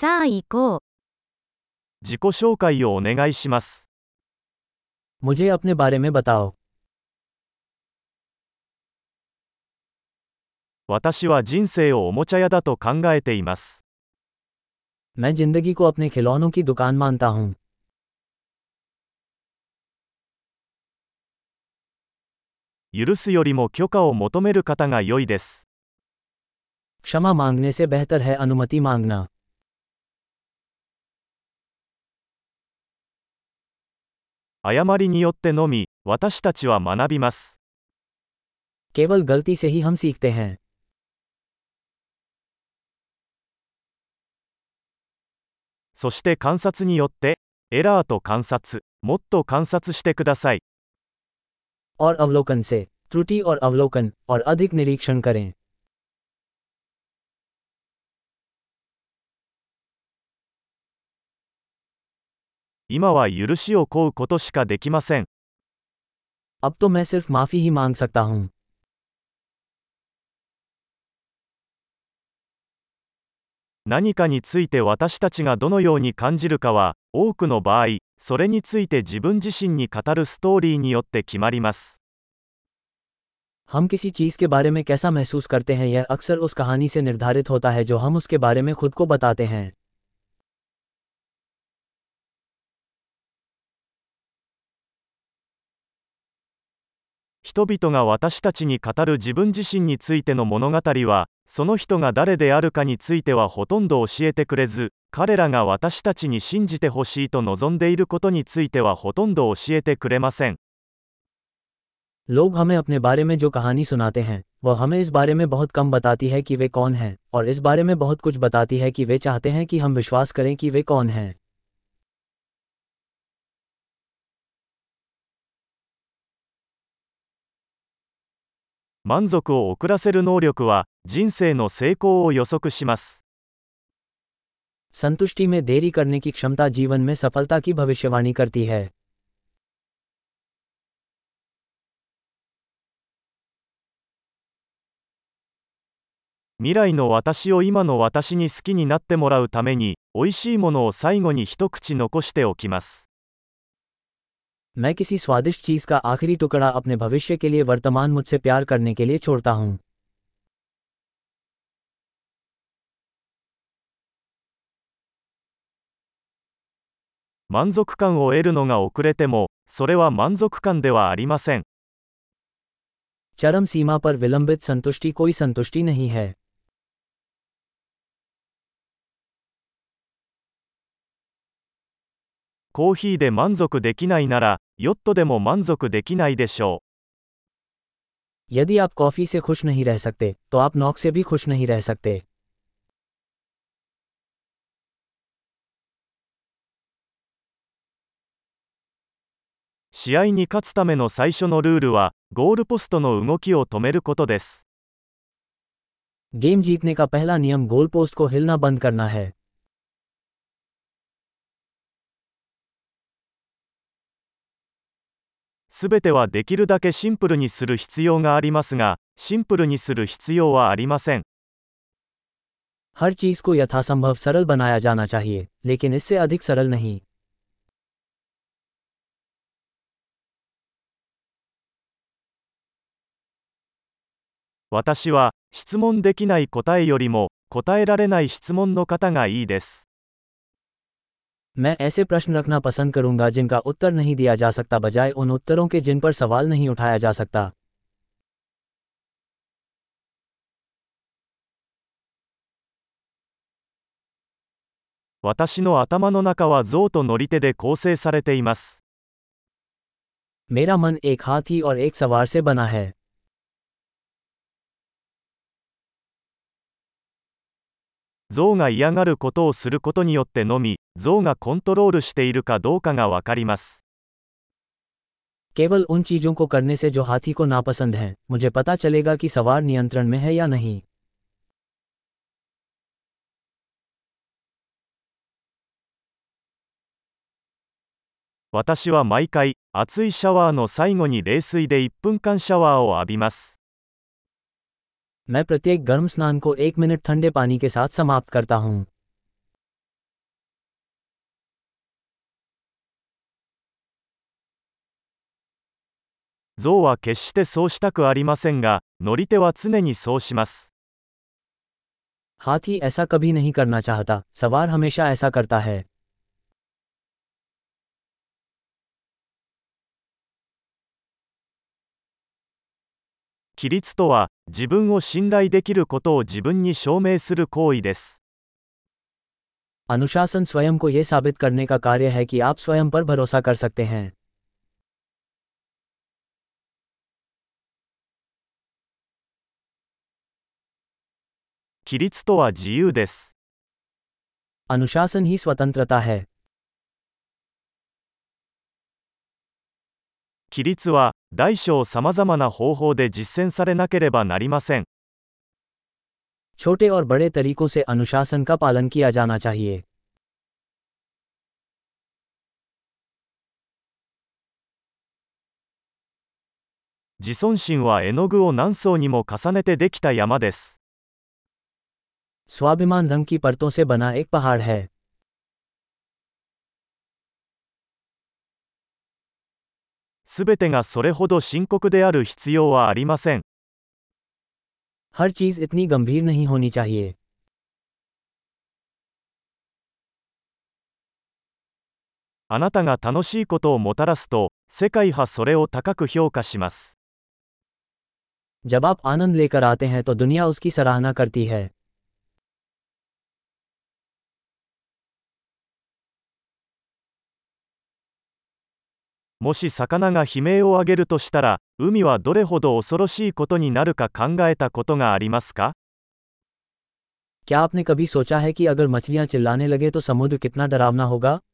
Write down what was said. さあ行こう。自己紹介をお願いします。मुझे अपने बारे में बताओ。私は人生をおもちゃ屋だと考えています。मैं जिंदगी को अपने खिलौनों की दुकान मानता हूँ。許すよりも許可を求める方が良いです。क्षमा मांगने से बेहतर है अनुमति मांगना。誤りによってのみ、私たちは学びます。केवल गलती से ही हम सीखते हैं。そして観察によって、エラーと観察、もっと観察してください。और अवलोकन से त्रुटि और अवलोकन और अधिक निरीक्षण करें। 今は許しを請うことしかできません。अब तो मैं सिर्फ माफी ही मांग सकता हूं। 何かについて私たちがどのように感じるかは、多くの場合、それについて自分自身に語るストーリーによって決まります。हम किसी चीज के बारे में कैसा महसूस करते हैं यह अक्सर उस कहानी से निर्धारित होता है जो हम उसके बारे में खुद को बताते हैं।人々が私たちに語る自分自身についての物語は、その人が誰であるかについてはほとんど教えてくれず、彼らが私たちに信じてほしいと望んでいることについてはほとんど教えてくれません。लोग हमें अपने बारे में जो कहानी सुनाते हैं, वह हमें इस बारे में बहुत कम बताती है कि वे कौन हैं, और इस बारे में बहुत कुछ बताती है कि वे चाहते हैं कि हम विश्वास करें कि वे कौन हैं.満足を遅らせる能力は人生の成功を予測します。संतुष्टि में देरी करने की क्षमता जीवन में सफलता की भविष्यवाणी करती है। 未来の私を今の私に好きになってもらうために、美味しいものを最後に一口残しておきます。मैं किसी स्वादिष्ट चीज का आखिरी टुकड़ा अपने भविष्य के लिए वर्तमान मुझसे प्यार करने के लिए छोड़ता हूं। 満足感を得るのが遅れても、それは満足感ではありません。चरम सीमा पर विलंबित संतुष्टि कोई संतुष्टि नहीं है। コーヒーで満足できないなら、ヨットでも満足できないでしょう。यदि आप कॉफी से खुश नहीं रह सकते, तो आप नौक से भी खुश नहीं रह सकते। 試合に勝つための最初のルールは、ゴールポストの動きを止めることです。ゲーム जीतने का पहला नियम गोल पोस्ट को हिलना बंद करना है。すべてはできるだけシンプルにする必要がありますが、シンプルにする必要はありません。हर चीज को यथासंभव सरल बनाया जाना चाहिए, लेकिन इससे अधिक सरल नहीं। 私は質問できない答えよりも、答えられない質問の方がいいです。मैं ऐसे प्रश्न रखना पसंद करूंगा जिनका उत्तर नहीं दिया जा सकता बजाय उन उत्तरों के जिन पर सवाल नहीं उठाया जा सकता। 私の頭の中は象と乗り手で構成されています。मेरा मन एक हाथी और एक सवार से बना है। 象が嫌がることをすることによってのみ、象がコントロールしているかどうかがわかります。केवल उन चीजों को करने से जो हाथी को नापसंद हैं, मुझे पता चलेगा कि सवार नियंत्रण में है या नहीं। 私は毎回、熱いシャワーの最後に冷水で1分間シャワーを浴びます。मैं प्रत्येक गर्म स्नान को 1 मिनट ठंडे पानी के साथ समाप्त करता हूं। 象は決してそうしたくありませんが、乗り手は常にそうします。हाथी ऐसा कभी नहीं करना चाहता, सवार हमेशा ऐसा करता है। 規律とは、自分を信頼できることを自分に証明する行為です。अनुशासन स्वयं को यह साबित करने का कार्य है कि आप स्वयं पर भरोसा कर सकते हैं। 規律とは自由です。अनुशासन ही स्वतंत्रता है。規律は大小さまざまな方法で実践されなければなりません。छोटे और बड़े तरीकों से अनुशासन का पालन किया जाना चाहिए। 自尊心は絵の具を何層にも重ねてできた山です。स्वाभिमान रंग की परतों से बना एक पहाड़ है। すべてがそれほど深刻である必要はありません。हर चीज इतनी गंभीर नहीं होनी चाहिए। あなたが楽しいことをもたらすと、世界はそれを高く評価します。जब आप आनंद लेकर आते हैं तो दुनिया उसकी सराहना करती है。もし魚が悲鳴を上げるとしたら、海はどれほど恐ろしいことになるか考えたことがありますか? क्या आपने कभी सोचा है कि अगर मछलियां चिल्लाने लगे तो समुद्र कितना डरावना होगा?